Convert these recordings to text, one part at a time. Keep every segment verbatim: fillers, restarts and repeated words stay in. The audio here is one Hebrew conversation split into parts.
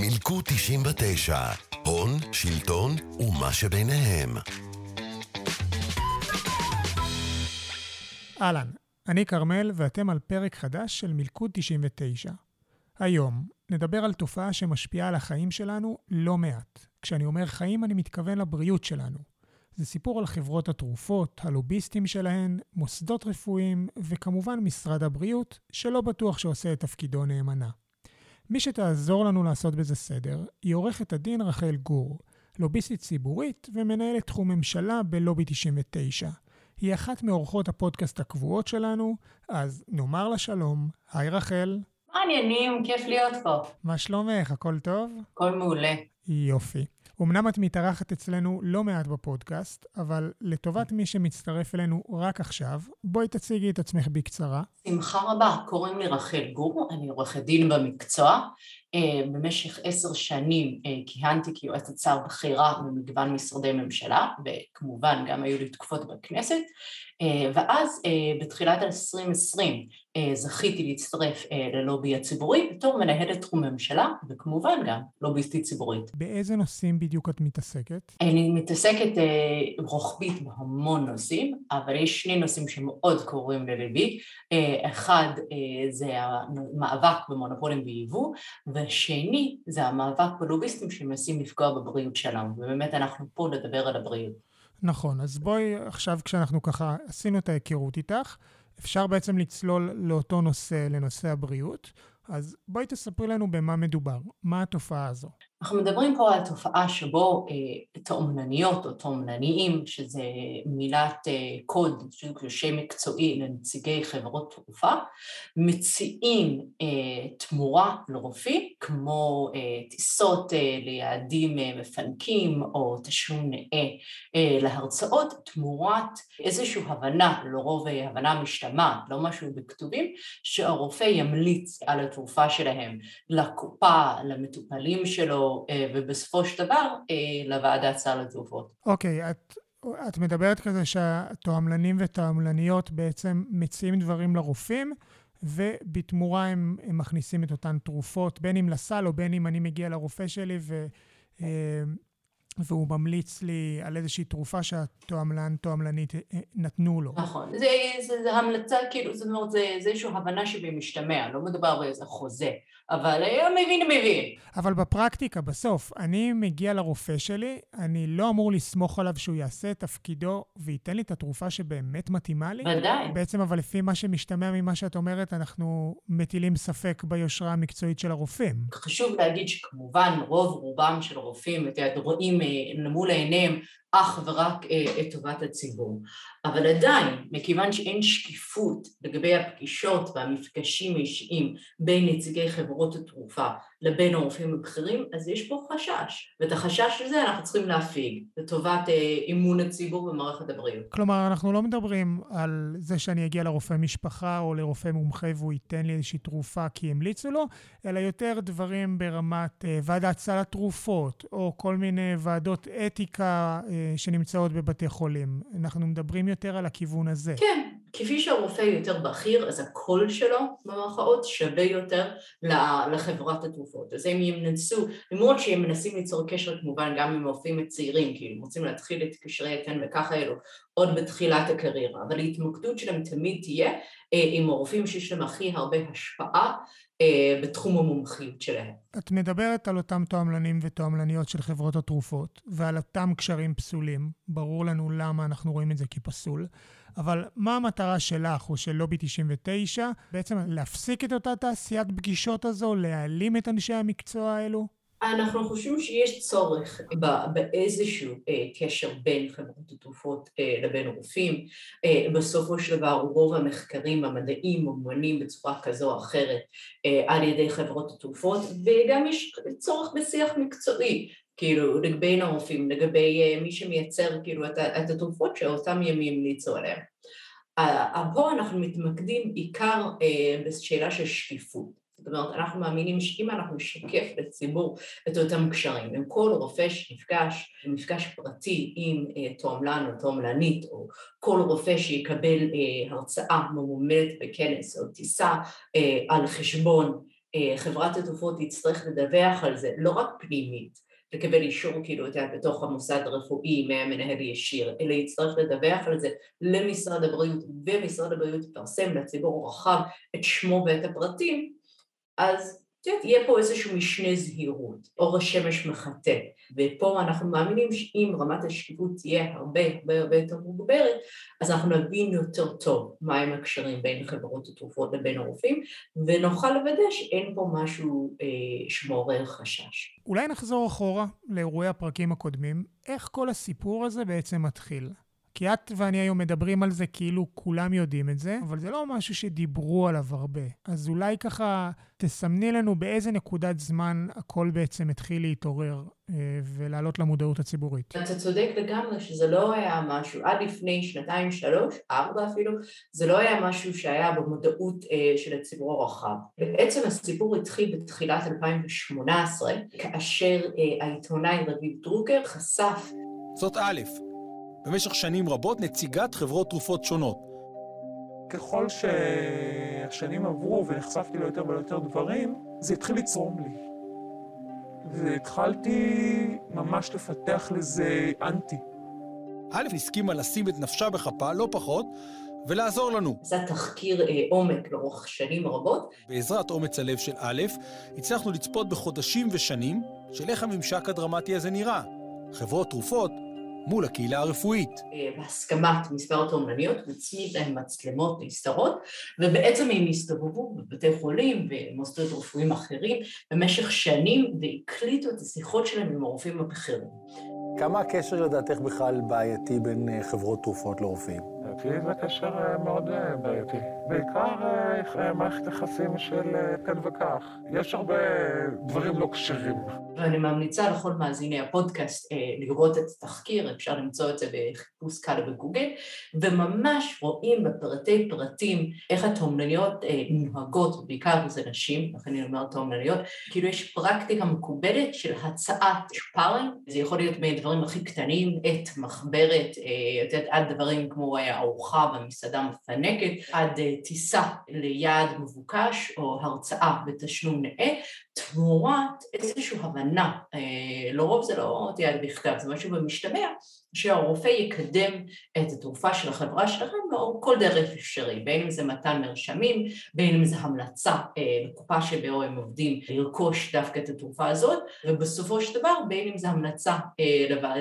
מילקו תשעים ותשע, הון, שלטון ומה שביניהם. אהלן, אני קרמל ואתם על פרק חדש של מילקו תשעים ותשע. היום נדבר על תופעה שמשפיעה על החיים שלנו לא מעט. כשאני אומר חיים אני מתכוון לבריאות שלנו. זה סיפור על חברות התרופות, הלוביסטים שלהן, מוסדות רפואיים וכמובן משרד הבריאות שלא בטוח שעושה את תפקידו נאמנה. מי שתעזור לנו לעשות בזה סדר היא עורכת הדין רחל גור, לוביסטית ציבורית ומנהלת תחום ממשלה בלובי תשעים ותשע. היא אחת מאורחות הפודקאסט הקבועות שלנו, אז נאמר לה שלום. היי רחל. מה עניינים? כיף להיות פה. מה שלומך? הכל טוב? הכל מעולה. יופי. אמנם את מתארחת אצלנו לא מעט בפודקאסט, אבל לטובת מי שמצטרף אלינו רק עכשיו, בואי תציגי את עצמך בקצרה. שמחה רבה, קוראים לי רחל גור, אני עורכת דין במקצוע. במשך עשר שנים כיהנתי כיועצת שר בכירה במגוון משרדי ממשלה, וכמובן גם היו לי תקופות בכנסת, ואז בתחילת עשרים עשרים זכיתי להצטרף ללובי הציבורי בתור מנהלת תחום ממשלה, וכמובן גם לוביסטית ציבורית. באיזה נושאים בדיוק את מתעסקת? אני מתעסקת רוחבית בהמון נושאים, אבל יש שני נושאים שמאוד קוראים ללבי. אחד זה המאבק במונופולים בייבוא, והשני זה המאבק בלוביסטים שמנסים לפגוע בבריאות שלנו, ובאמת אנחנו פה לדבר על הבריאות. נכון, אז בואי עכשיו כשאנחנו ככה עשינו את ההיכרות איתך, אפשר בעצם לצלול לאותו נושא, לנושא הבריאות, אז בואי תספרי לנו במה מדובר, מה התופעה הזו? אנחנו מדברים פה על התופעה שבו אה, תאומנניות או תאומנניים, שזה מילת אה, קוד, שזה שם מקצועי לנציגי חברות תרופה, מציעים אה, תמורה לרופאים, כמו אה, טיסות אה, ליעדים אה, מפנקים או תשלום נאה אה, להרצאות, תמורת איזושהי הבנה, לרוב הבנה משתמעת, לא משהו בכתובים, שהרופא ימליץ על התרופה שלהם, לקופה, למטופלים שלו, ובסופו של דבר לוועדת סל התרופות. אוקיי, את, את מדברת כזה שהתועמלנים ותועמלניות בעצם מציעים דברים לרופאים, ובתמורה הם, הם מכניסים את אותן תרופות, בין אם לסל או בין אם אני מגיע לרופא שלי ו... והוא ממליץ לי על איזושהי תרופה שהתועמלן, תועמלנית נתנו לו. נכון, זה, זה, זה המלצה, כאילו, זאת אומרת, זה, זה איזושהי הבנה שבמשתמע, לא מדובר באיזה חוזה, אבל מבין, מבין. אבל בפרקטיקה, בסוף, אני מגיע לרופא שלי, אני לא אמור לסמוך עליו שהוא יעשה את תפקידו, וייתן לי את התרופה שבאמת מתאימה לי. ודאי. בעצם, אבל לפי מה שמשתמע ממה שאת אומרת, אנחנו מטילים ספק ביושרה המקצועית של הרופאים. חשוב להגיד שכמובן, רוב רובם של הרופאים, את רואים למול העיניים אך ורק את טובת הציבור. אבל עדיין, מכיוון שאין שקיפות לגבי הפגישות והמפגשים האישיים בין נציגי חברות התרופה לבין הרופאים הבכירים, אז יש פה חשש. ואת החשש הזה אנחנו צריכים להפיג לטובת אמון הציבור במערכת הבריאות. כלומר, אנחנו לא מדברים על זה שאני אגיע לרופא משפחה או לרופא מומחה והוא ייתן לי איזושהי תרופה כי המליצו לו, אלא יותר דברים ברמת ועדת סל התרופות או כל מיני ועדות אתיקה שנמצאות בבתי חולים. אנחנו מדברים יותר על הכיוון הזה. כן. כפי שהרופא יותר בכיר, אז הקול שלו במרכאות שווה יותר לחברת התרופות. אז הם ימנסו, למרות שהם מנסים ליצור קשר כמובן גם עם הרופאים הצעירים, כי הם רוצים להתחיל את קשרי אתן וככה אלו, עוד בתחילת הקריירה, אבל ההתמקדות שלהם תמיד תהיה אה, עם הרופאים שיש להם הכי הרבה השפעה אה, בתחום המומחיות שלהם. את מדברת על אותם תועמלנים ותועמלניות של חברות התרופות, ועל אותם קשרים פסולים, ברור לנו למה אנחנו רואים את זה כפסול, אבל מה המטרה שלך או של לובי תשעים ותשע? בעצם להפסיק את אותה תעשיית פגישות הזו, להעלים את אנשי המקצוע האלו? אנחנו חושבים שיש צורך באיזשהו קשר בין חברות התרופות לבין רופאים. בסופו של דבר רוב המחקרים המדעיים ממומנים בצורה כזו או אחרת על ידי חברות התרופות, וגם יש צורך בשיח מקצועי. כאילו, לגבי הרופאים, לגבי מי שמייצר כאילו, את, את התרופות שאותם ימים ליצור עליהם. פה אנחנו מתמקדים עיקר בשאלה של שקיפות. זאת אומרת, אנחנו מאמינים שאם אנחנו נשקף לציבור את אותם קשרים, אם כל רופא שנפגש, מפגש פרטי עם תועמלן או תועמלנית, או כל רופא שיקבל הרצאה ממומנת בכנס או טיסה על חשבון חברת התרופות, יצטרך לדווח על זה, לא רק פנימית, לקבל אישור כאילו בתוך המוסד הרפואי מהמנהל ישיר, אלא יצטרך לדווח על זה למשרד הבריאות, ומשרד הבריאות יפרסם לציבור רחב את שמו ואת הפרטים, אז תהיה פה איזשהו משנה זהירות, אור השמש מחטא, ופה אנחנו מאמינים שאם רמת השקיפות תהיה הרבה הרבה הרבה יותר מוגברת, אז אנחנו נבין יותר טוב מהם הקשרים בין חברות התרופות לבין הרופאים, ונוכל לוודא שאין פה משהו אה, שמעורר חשש. אולי נחזור אחורה לאירועי הפרקים הקודמים, איך כל הסיפור הזה בעצם מתחיל? כי את ואני היום מדברים על זה כאילו כולם יודעים את זה, אבל זה לא משהו שדיברו עליו הרבה. אז אולי ככה תסמני לנו באיזה נקודת זמן הכל בעצם התחיל להתעורר ולעלות למודעות הציבורית. אתה צודק לגמרי שזה לא היה משהו, עד לפני שנתיים, שלוש, ארבע אפילו, זה לא היה משהו שהיה במודעות של הציבור הרחב. בעצם הסיפור התחיל בתחילת אלפיים שמונה עשרה, כאשר העיתונאי רביב דרוקר חשף. זאת א', במשך שנים רבות נציגת חברות תרופות שונות. ככל שהשנים עברו ונחשפתי לו יותר ויותר דברים, זה התחיל לצרום לי. והתחלתי ממש לפתח לזה אנטי. א' הסכימה לשים את נפשה בכפה, לא פחות, ולעזור לנו. זה תחקיר עומק לאורך שנים רבות. בעזרת אומץ הלב של א', הצלחנו לצפות בחודשים ושנים של איך הממשק הדרמטי הזה נראה. חברות תרופות, מול הקהילה הרפואית. בהסכמת מספר התאומניות, נצמיד להם מצלמות נסתרות, ובעצם הם הסתובבו בבתי חולים ומוסדות רפואיים אחרים במשך שנים, והקליטו את השיחות שלהם עם הרופאים הבכירים. כמה הקשר לדעתך בכלל בעייתי בין חברות תרופות לרופאים? לדעתי זה קשר מאוד בעייתי. בעיקר מערכת יחסים של כאן וכך. יש הרבה דברים לא כשרים. ואני ממליצה לכל מאזיני הפודקאסט לראות את התחקיר, אפשר למצוא את זה בחיפוש קל בגוגל, וממש רואים בפרטי פרטים איך התאומניות נוהגות, בעיקר זה נשים, לכן אני אומרת תאומניות, כאילו יש פרקטיקה מקובלת של הצעת שפארינג, זה יכול להיות מדברים הכי קטנים, את מחברת, את יודעת, עד דברים כמו ארוחה במסעדה מפנקת, עד טיסה ליעד מבוקש או הרצאה בתשלום נאה, תמורת איזושהי הבנה, לרוב זה לא תיעד בכתב, זה משהו במשתמע, שהרופא יקדם את התרופה של החברה שלכם באור כל דרך אפשרי, בין אם זה מתן מרשמים, בין אם זה המלצה לקופה שבו הם עובדים לרכוש דווקא את התרופה הזאת, ובסופו של דבר בין אם זה המלצה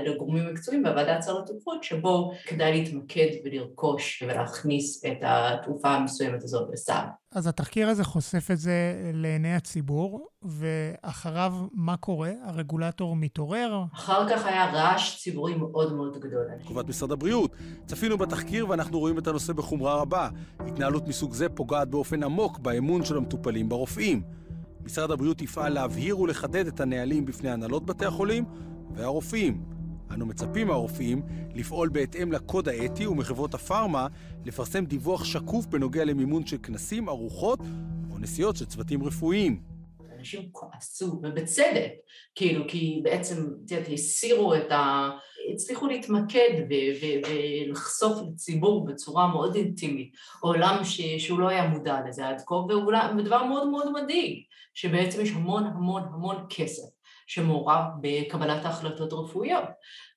לגורמים מקצועיים בוועדת סל התרופות, שבו כדאי להתמקד ולרכוש ולהכניס את התרופה המסוימת הזאת לסל. אז התחקיר הזה חושף את זה לעיני הציבור, ואחריו מה קורה? הרגולטור מתעורר? אחר כך היה רעש ציבורי מאוד מאוד גדול. תגובת משרד הבריאות, צפינו בתחקיר ואנחנו רואים את הנושא בחומרה רבה. התנהלות מסוג זה פוגעת באופן עמוק באמון של המטופלים ברופאים. משרד הבריאות יפעל להבהיר ולחדד את הנהלים בפני הנהלות בתי החולים והרופאים. אנו מצפים מהרופאים לפעול בהתאם לקוד האתי ומחברות הפארמה לפרסם דיווח שקוף בנוגע למימון של כנסים, ארוחות או נסיעות של צוותים רפואיים. אנשים כועסו, ובצדק, כאילו, כי בעצם הסירו את ה... הצליחו להתמקד ולחשוף לציבור בצורה מאוד אינטימית, עולם שהוא לא היה מודע לזה עד כה, ודבר מאוד מאוד מדהים, שבעצם יש המון המון המון כסף. שמעורב בקבלת ההחלטות רפואיות.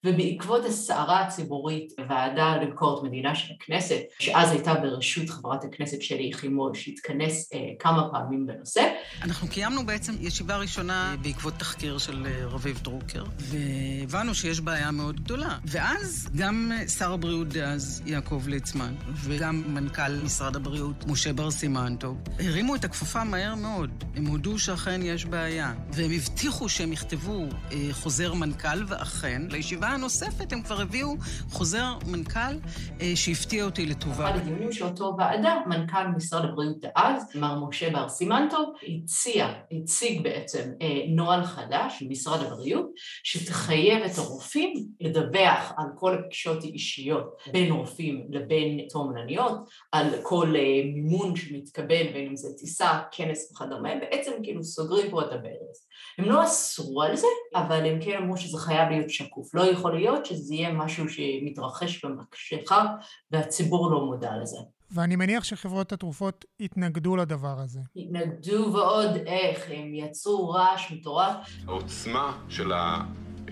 ובעקבות הסערה הציבורית, ועדה לביקורת מדינה של הכנסת, שאז הייתה ברשות חברת הכנסת שלי יחימוביץ', שהתכנס אה, כמה פעמים בנושא. אנחנו קיימנו בעצם ישיבה ראשונה בעקבות תחקיר של רביב דרוקר, והבנו שיש בעיה מאוד גדולה. ואז גם שר הבריאות דאז יעקב ליצמן, וגם מנכ"ל משרד הבריאות משה בר סימן טוב, הרימו את הכפפה מהר מאוד. הם הודו שאכן יש בעיה, והם הבטיחו שהם יכתבו אה, חוזר מנכ"ל, ואכן, לישיבה הנוספת הם כבר הביאו חוזר מנכ"ל אה, שהפתיע אותי לטובה. אחד הדיונים של אותו ועדה, מנכ"ל משרד הבריאות דאז, מר משה בר סימן טוב, הציע, הציג בעצם אה, נוהל חדש של משרד הבריאות, שתחייב את הרופאים לדווח על כל הפגישות האישיות בין רופאים לבין תומלניות, על כל אה, מימון שמתקבל, בין אם זה טיסה, כנס וכדומה, בעצם כאילו סוגרים פה את הברז. הם לא אסרו על זה, אבל הם כן אמרו שזה חייב להיות שקוף. לא יכול להיות שזה יהיה משהו שמתרחש במקשחה, והציבור לא מודע לזה. ואני מניח שחברות התרופות התנגדו לדבר הזה. התנגדו ועוד איך, הם יצרו רעש מטורף. העוצמה של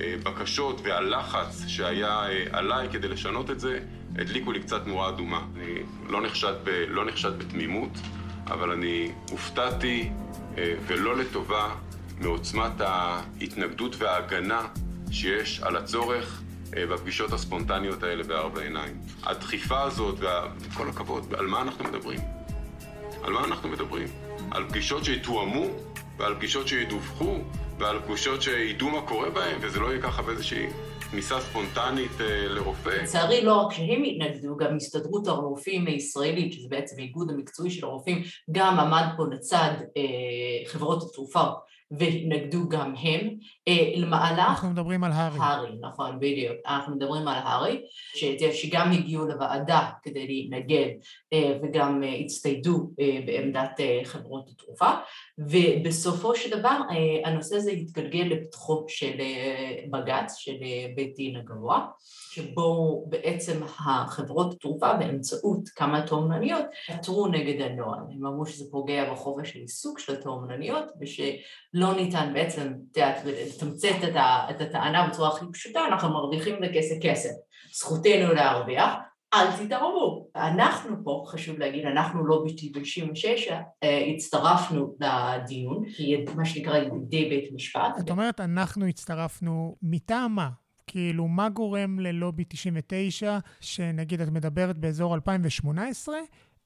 הבקשות והלחץ שהיה עליי כדי לשנות את זה, הדליקו לי קצת נורה אדומה. אני לא נחשד, ב, לא נחשד בתמימות, אבל אני הופתעתי ולא לטובה מעוצמת ההתנגדות וההגנה שיש על הצורך בפגישות הספונטניות האלה בארבע עיניים. הדחיפה הזאת, וכל הכבוד, על מה אנחנו מדברים? על מה אנחנו מדברים? על פגישות שיתואמו, ועל פגישות שידווחו, ועל פגישות שידעו מה קורה בהן, וזה לא יהיה ככה באיזושהי ניסה ספונטנית לרופא. לצערי לא רק שהם התנגדו, גם הסתדרות הרופאים הישראלית, שזה בעצם האיגוד המקצועי של הרופאים, גם עמד פה לצד אה, חברות התרופה, והתנגדו גם הם אה, למהלך. אנחנו מדברים על הרי. הרי, נכון, בדיוק. אנחנו מדברים על הרי, שגם הגיעו לוועדה כדי להתנגד, אה, וגם אה, הצטיידו אה, בעמדת אה, חברות התרופה, ובסופו של דבר אה, הנושא הזה התגלגל לפתחו של אה, בג"צ, של אה, בית דין הגבוה, שבו בעצם החברות התרופה באמצעות כמה תאומנניות עתרו נגד הנוהל. הם אמרו שזה פוגע בחופש העיסוק של התאומנניות, ושלא ניתן בעצם לתמצת את הטענה בצורה הכי פשוטה, אנחנו מרוויחים בכסף כסף, זכותנו להרוויח, אל תתערבו. אנחנו פה, חשוב להגיד, אנחנו לובי תשעים ושש, הצטרפנו לדיון, כי מה שנקרא ידי בית משפט. זאת אומרת, אנחנו הצטרפנו מטעם מה? כאילו, מה גורם ללובי תשעים ותשע, שנגיד את מדברת באזור אלפיים שמונה עשרה,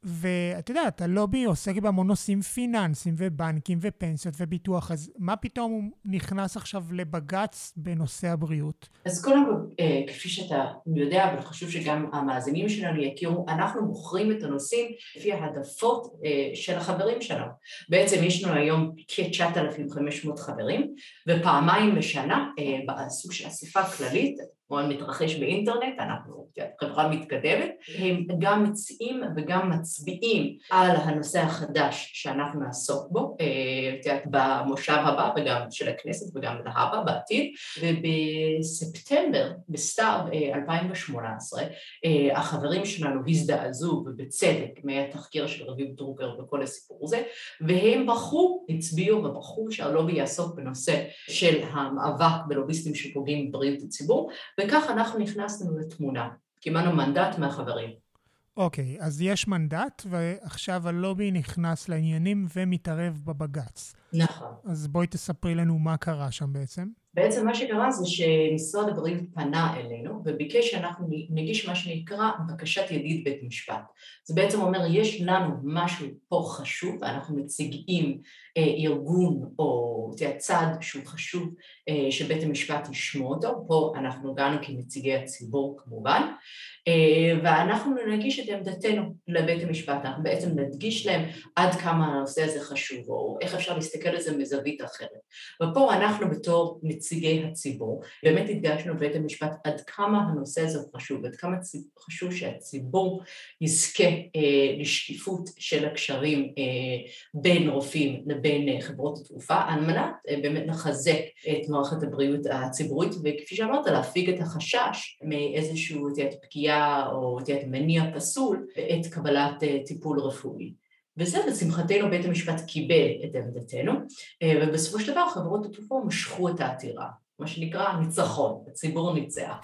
ואתה יודעת, הלובי עוסק בהמון נושאים פיננסיים ובנקים ופנסיות וביטוח, אז מה פתאום הוא נכנס עכשיו לבג"ץ בנושא הבריאות? אז קודם כל, כפי שאתה יודע, אבל חשוב שגם המאזינים שלנו יכירו, אנחנו בוחרים את הנושאים לפי העדפות של החברים שלנו. בעצם יש לנו היום כ-תשעת אלפים וחמש מאות חברים, ופעמיים בשנה, בסוג של אספה כללית, או מתרחש באינטרנט, אנחנו חברה מתקדמת, הם גם מציעים וגם מצביעים על הנושא החדש שאנחנו נעסוק בו, במושב הבא וגם של הכנסת וגם להבא בעתיד, ובספטמבר, בסתיו אלפיים שמונה עשרה, החברים שלנו הזדעזו ובצדק מהתחקיר של רביב דרוקר וכל הסיפור הזה, והם בחרו, הצביעו ובחרו שהלובי יעסוק בנושא של המאבק בלוביסטים שפוגעים בבריאות הציבור, וכך אנחנו נכנסנו לתמונה, קיבלנו מנדט מהחברים. אוקיי, אז יש מנדט, ועכשיו הלובי נכנס לעניינים ומתערב בבג"ץ. נכון. אז בואי תספרי לנו מה קרה שם בעצם. בעצם מה שקרה זה שמשרד הבריאות פנה אלינו, וביקש שאנחנו נגיש מה שנקרא בקשת ידיד בית משפט. זה בעצם אומר, יש לנו משהו פה חשוב, ואנחנו מציגים אה, ארגון או צד שהוא חשוב, אה, שבית המשפט ישמע אותו, פה אנחנו גאנו כמציגי הציבור כמובן, אה, ואנחנו נגיש את עמדתנו לבית המשפט, אנחנו בעצם נדגיש להם עד כמה הנושא הזה חשוב, או איך אפשר להסתכל על זה מזווית אחרת. ופה אנחנו בתור נציגים, נציגי הציבור, באמת התגשנו בבית המשפט עד כמה הנושא הזה חשוב, עד כמה חשוב שהציבור יזכה אה, לשקיפות של הקשרים אה, בין רופאים לבין אה, חברות התרופה, על מנת אה, באמת לחזק את מערכת הבריאות הציבורית, וכפי שאמרת, להפיג את החשש מאיזשהו תיאת פגיעה או תיאת מניע פסול את קבלת אה, טיפול רפואי. וזה לשמחתנו בית המשפט קיבל את עמדתנו, ובסופו של דבר חברות התרופה משכו את העתירה. מה שנקרא ניצחון, הציבור ניצח.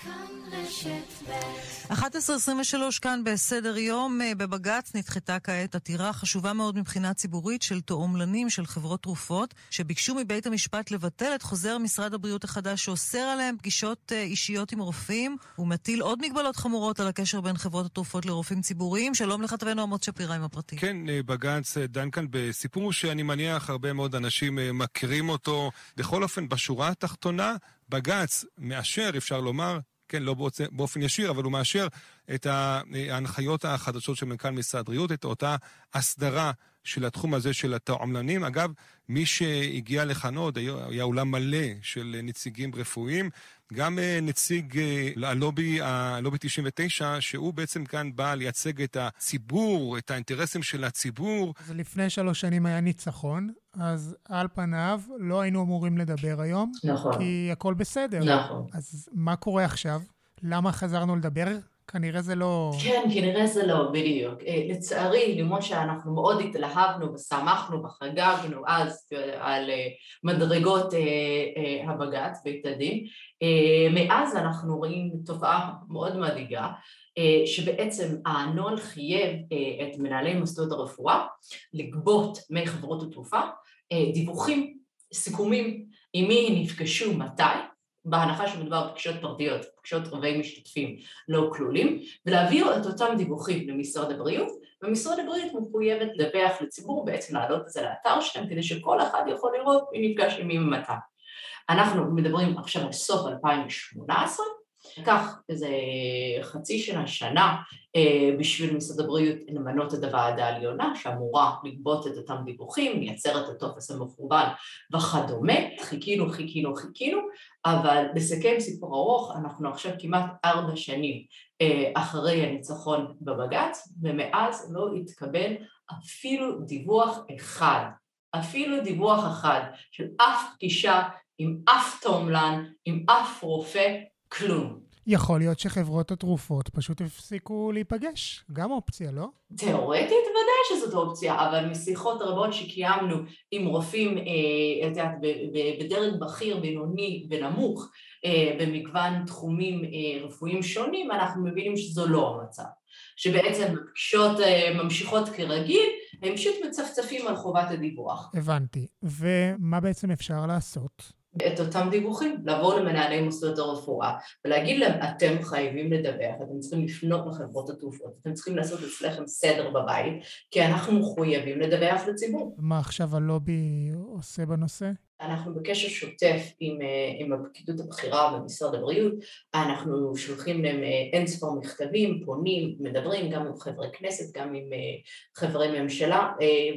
אחת עשרה עשרים ושלוש כאן בסדר יום. בבג"צ נדחתה כעת עתירה חשובה מאוד מבחינה ציבורית של תאומלנים של חברות תרופות שביקשו מבית המשפט לבטל את חוזר משרד הבריאות החדש שאוסר עליהם פגישות אישיות עם רופאים ומטיל עוד מגבלות חמורות על הקשר בין חברות התרופות לרופאים ציבוריים. שלום לכתבנו עמוד שפירא עם הפרטים. כן, בג"צ דן כאן בסיפור שאני מניח הרבה מאוד אנשים מכירים אותו. בכל אופן, בשורה התחתונה, בג"ץ מאשר, אפשר לומר, כן, לא באופן ישיר, אבל הוא מאשר את ההנחיות החדשות של מנכ"ל משרד הבריאות, את אותה הסדרה של התחום הזה של התועמלנים. אגב, מי שהגיע לכאן עוד, היה אולם מלא של נציגים רפואיים, גם נציג הלובי, הלובי תשעים ותשע, שהוא בעצם כאן בא לייצג את הציבור, את האינטרסים של הציבור. אז לפני שלוש שנים היה ניצחון, אז על פניו לא היינו אמורים לדבר היום, נכון. כי הכל בסדר. נכון. אז מה קורה עכשיו? למה חזרנו לדבר? כנראה זה לא... כן, כנראה זה לא, בדיוק. לצערי, למרות שאנחנו מאוד התלהבנו ושמחנו וחגגנו אז על מדרגות הבג"ץ בית הדין, מאז אנחנו רואים תופעה מאוד מדאיגה, שבעצם הנוהל חייב את מנהלי מוסדות הרפואה לגבות מחברות התרופה דיווחים, סיכומים, עם מי נפגשו מתי, בהנחה שמדובר בפגישות פרטיות, פגישות רבי משתתפים לא כלולים, ולהעביר את אותם דיווחים למשרד הבריאות, ומשרד הבריאות מחויבת לדווח לציבור, בעצם להעלות את זה לאתר שלהם, כדי שכל אחד יכול לראות מי נפגש עם מי ומתי. אנחנו מדברים עכשיו על סוף אלפיים שמונה עשרה, כך איזה חצי שנה, שנה, בשביל משרד הבריאות למנות את הוועדה העליונה, שאמורה לגבות את אותם דיווחים, לייצר את הטופס המכוון וכדומה. חיכינו, חיכינו, חיכינו, אבל לסכם סיפור ארוך, אנחנו עכשיו כמעט ארבע שנים אחרי הניצחון בבג"ץ, ומאז לא התקבל אפילו דיווח אחד, אפילו דיווח אחד של אף פגישה עם אף תומלן, עם אף רופא, כלום. יכול להיות שחברות התרופות פשוט הפסיקו להיפגש, גם אופציה, לא? תיאורטית ודאי שזאת אופציה, אבל משיחות רבות שקיימנו עם רופאים אה, את יודעת, בדרג בכיר, בינוני ונמוך, אה, במגוון תחומים אה, רפואיים שונים, אנחנו מבינים שזו לא המצב. שבעצם פגישות אה, ממשיכות כרגיל, הם פשוט מצפצפים על חובת הדיווח. הבנתי. ומה בעצם אפשר לעשות? את אותם דיווחים, לעבור למנהלי מוסדות הרפואה, ולהגיד להם, אתם חייבים לדווח, אתם צריכים לפנות לחברות התרופות, אתם צריכים לעשות אצלכם סדר בבית, כי אנחנו חייבים לדווח לציבור. מה עכשיו הלובי עושה בנושא? אנחנו בקשר שוטף עם, עם הפקידות הבכירה במשרד הבריאות, אנחנו שולחים להם אין ספור מכתבים, פונים, מדברים גם עם חברי כנסת, גם עם חברי ממשלה.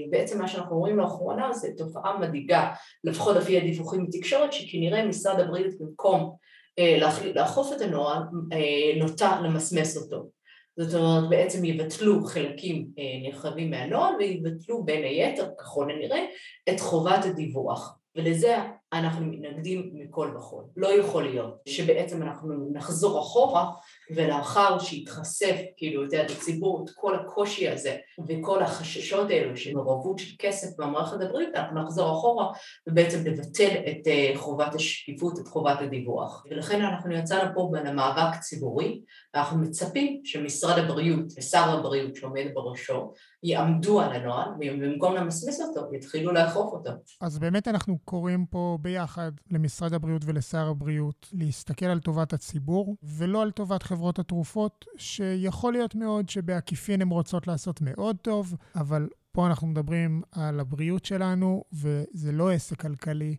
בעצם מה שאנחנו רואים לאחרונה זה תופעה מדאיגה, לפחות לפי הדיווחים בתקשורת, שכנראה משרד הבריאות במקום לאכוף את הנוהל, נוטה למסמס אותו. זאת אומרת, בעצם יבטלו חלקים נרחבים מהנוהל, ויבטלו בין היתר, ככל הנראה, את חובת הדיווח. ולזה אנחנו מתנגדים מכל וכל. לא יכול להיות שבעצם אנחנו נחזור אחורה, ולאחר שהתחשף, כאילו, את הציבור, את כל הקושי הזה, וכל החששות האלו של מעורבות של כסף במערכת הבריאות, אנחנו נחזור אחורה, ובעצם לבטל את חובת השקיפות, את חובת הדיווח. ולכן אנחנו יצאנו פה במאבק ציבורי, ואנחנו מצפים שמשרד הבריאות, ושר הבריאות שעומד בראשו, יעמדו על הנוהל, ובמקום למסמס אותו, יתחילו לאכוף אותו. אז באמת אנחנו קוראים פה ביחד למשרד הבריאות ולשר הבריאות להסתכל על טובת הציבור ולא על טובת חברות התרופות, שיכול להיות מאוד שבעקיפין הן רוצות לעשות מאוד טוב, אבל פה אנחנו מדברים על הבריאות שלנו וזה לא עסק כלכלי.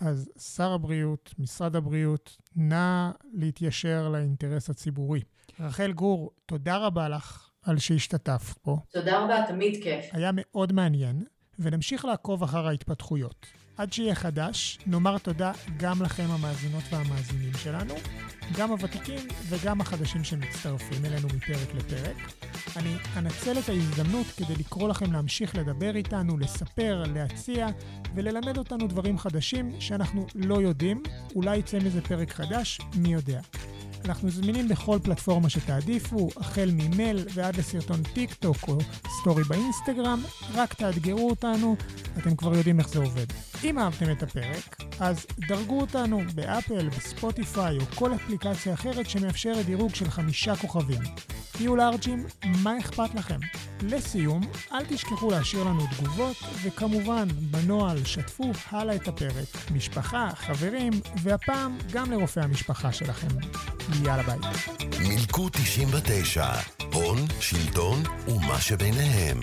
אז שר הבריאות, משרד הבריאות, נא להתיישר לאינטרס הציבורי. רחל גור, תודה רבה לך על שהשתתפת פה. תודה רבה, תמיד כיף. היה מאוד מעניין, ונמשיך לעקוב אחר ההתפתחויות. עד שיהיה חדש, נאמר תודה גם לכם המאזינות והמאזינים שלנו, גם הוותיקים וגם החדשים שמצטרפים אלינו מפרק לפרק. אני אנצל את ההזדמנות כדי לקרוא לכם להמשיך לדבר איתנו, לספר, להציע וללמד אותנו דברים חדשים שאנחנו לא יודעים, אולי יצא מזה פרק חדש, מי יודע. אנחנו זמינים בכל פלטפורמה שתעדיפו, החל ממייל ועד לסרטון טיק טוק או סטורי באינסטגרם, רק תאתגרו אותנו, אתם כבר יודעים איך זה עובד. אם אהבתם את הפרק, אז דרגו אותנו באפל, בספוטיפיי או כל אפליקציה אחרת שמאפשרת דירוג של חמישה כוכבים. תהיו לארג'ים, מה אכפת לכם? לסיום, אל תשכחו להשאיר לנו תגובות, וכמובן, בנועל שתפו הלאה את הפרק, משפחה, חברים, והפעם גם לרופא המשפחה שלכם. יאללה ביי. מילקו תשעים ותשע, הון, שלטון ומה שביניהם.